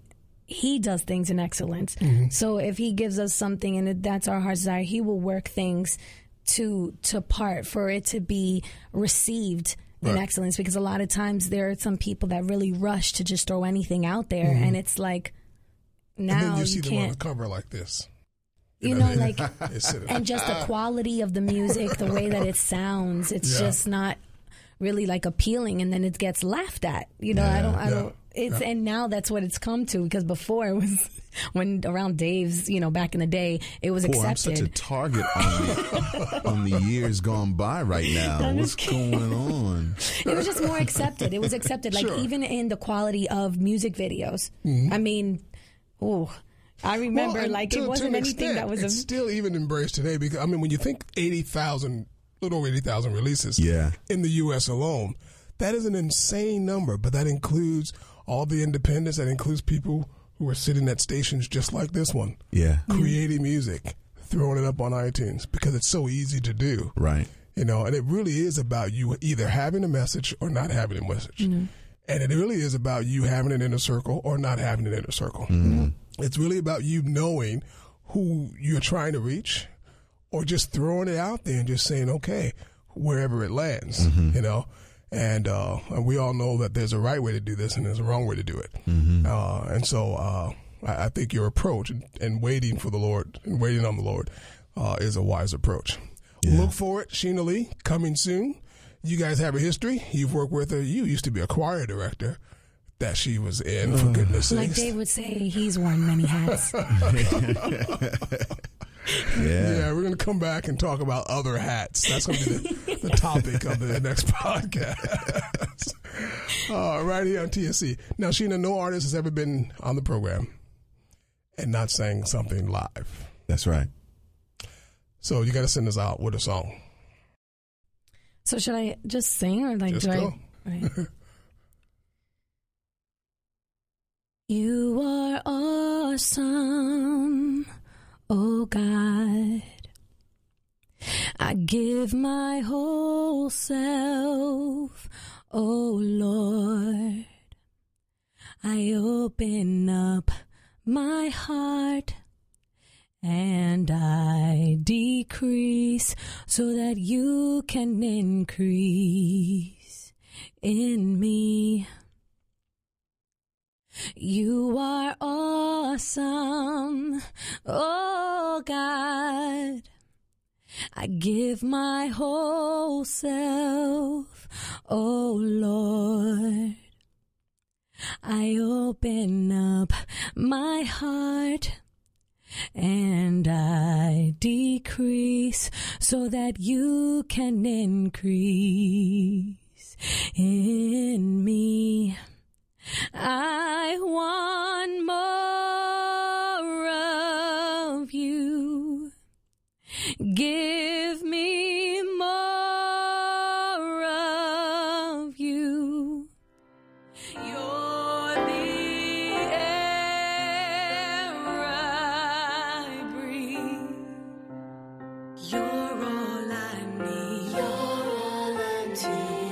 does things in excellence. Mm-hmm. So if he gives us something and that's our heart's desire, he will work things to part for it to be received in excellence. Because a lot of times there are some people that really rush to just throw anything out there. Mm-hmm. And it's like, now and then you can't. Them on the cover like this. You know, like, and just the quality of the music, the way that it sounds, it's just not really, like, appealing. And then it gets laughed at. You know, I don't. It's and now that's what it's come to, because before it was when around Dave's, you know, back in the day, it was accepted. I'm such a target on the years gone by right now. No, what's going on? It was just more accepted. It was accepted, like even in the quality of music videos. Mm-hmm. I mean, I remember it wasn't anything that was. It's still even embraced today, because I mean, when you think 80,000, a little over 80,000 releases, in the U.S. alone, that is an insane number, but that includes all the independents, that includes people who are sitting at stations just like this one. Yeah. Creating music, throwing it up on iTunes, because it's so easy to do. Right. You know, and it really is about you either having a message or not having a message. Mm-hmm. And it really is about you having an inner circle or not having an inner circle. Mm-hmm. It's really about you knowing who you're trying to reach, or just throwing it out there and just saying, okay, wherever it lands, you know. And we all know that there's a right way to do this and there's a wrong way to do it. Mm-hmm. And so I think your approach and waiting for the Lord and waiting on the Lord is a wise approach. Yeah. Look for it. Sheena Lee, coming soon. You guys have a history. You've worked with her. You used to be a choir director that she was in, for goodness sakes. Like Dave would say, he's worn many hats. Yeah, we're going to come back and talk about other hats. That's going to be the topic of the next podcast. Right here on TSC. Now, Sheena, no artist has ever been on the program and not sang something live. That's right. So you got to send us out with a song. So should I just sing or like just do go? Right. You are awesome, oh God. I give my whole self, oh Lord. I open up my heart and I decrease so that you can increase in me. You are awesome, oh God. I give my whole self, oh Lord. I open up my heart and I decrease so that you can increase in me. I want more of you. Give me more of you. You're the air I breathe. You're all I need. You're all I need.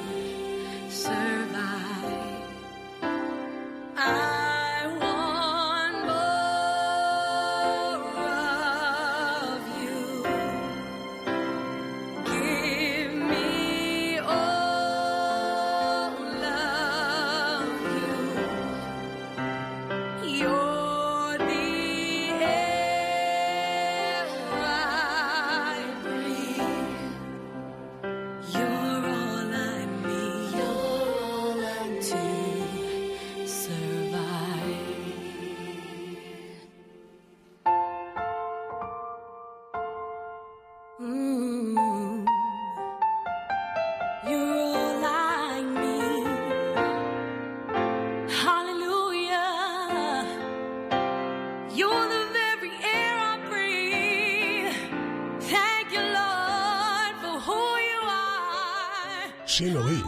I want more of you. Give me all of you. You're the air I breathe. You're all I need. You're all I need. You're all I need. Hallelujah. You're the very air I breathe. Thank you, Lord, for who you are. Sheena Lee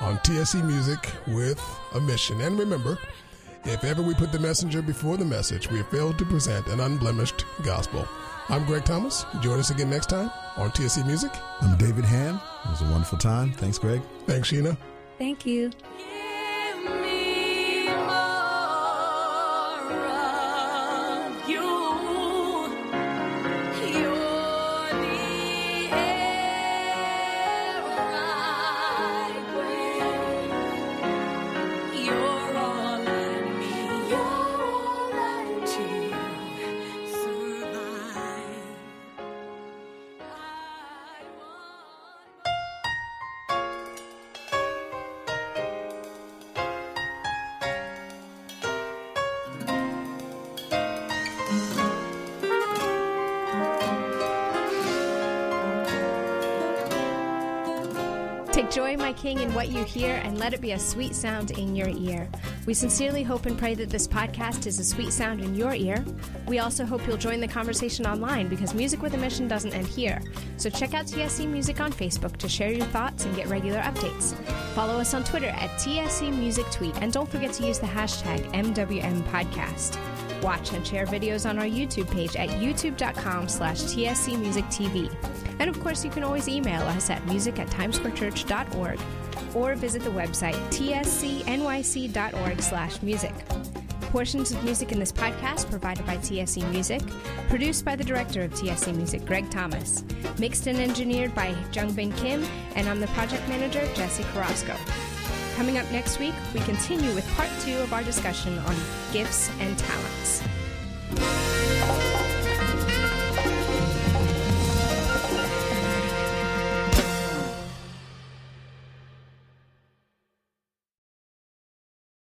on TSC Music with a mission. And remember, if ever we put the messenger before the message, we have failed to present an unblemished gospel. I'm Greg Thomas. Join us again next time on TSC Music. I'm David Hamm. It was a wonderful time. Thanks, Greg. Thanks, Sheena. Thank you. Take joy, my King, in what you hear, and let it be a sweet sound in your ear. We sincerely hope and pray that this podcast is a sweet sound in your ear. We also hope you'll join the conversation online, because Music with a Mission doesn't end here. So check out TSC Music on Facebook to share your thoughts and get regular updates. Follow us on Twitter at TSC Music Tweet, and don't forget to use the hashtag MWMPodcast. Watch and share videos on our YouTube page at youtube.com/TSC Music TV. And of course, you can always email us at music@timesquarechurch.org or visit the website tscnyc.org/music. Portions of music in this podcast provided by TSC Music, produced by the director of TSC Music, Greg Thomas, mixed and engineered by Jungbin Kim, and I'm the project manager, Jesse Carrasco. Coming up next week, we continue with part 2 of our discussion on gifts and talents.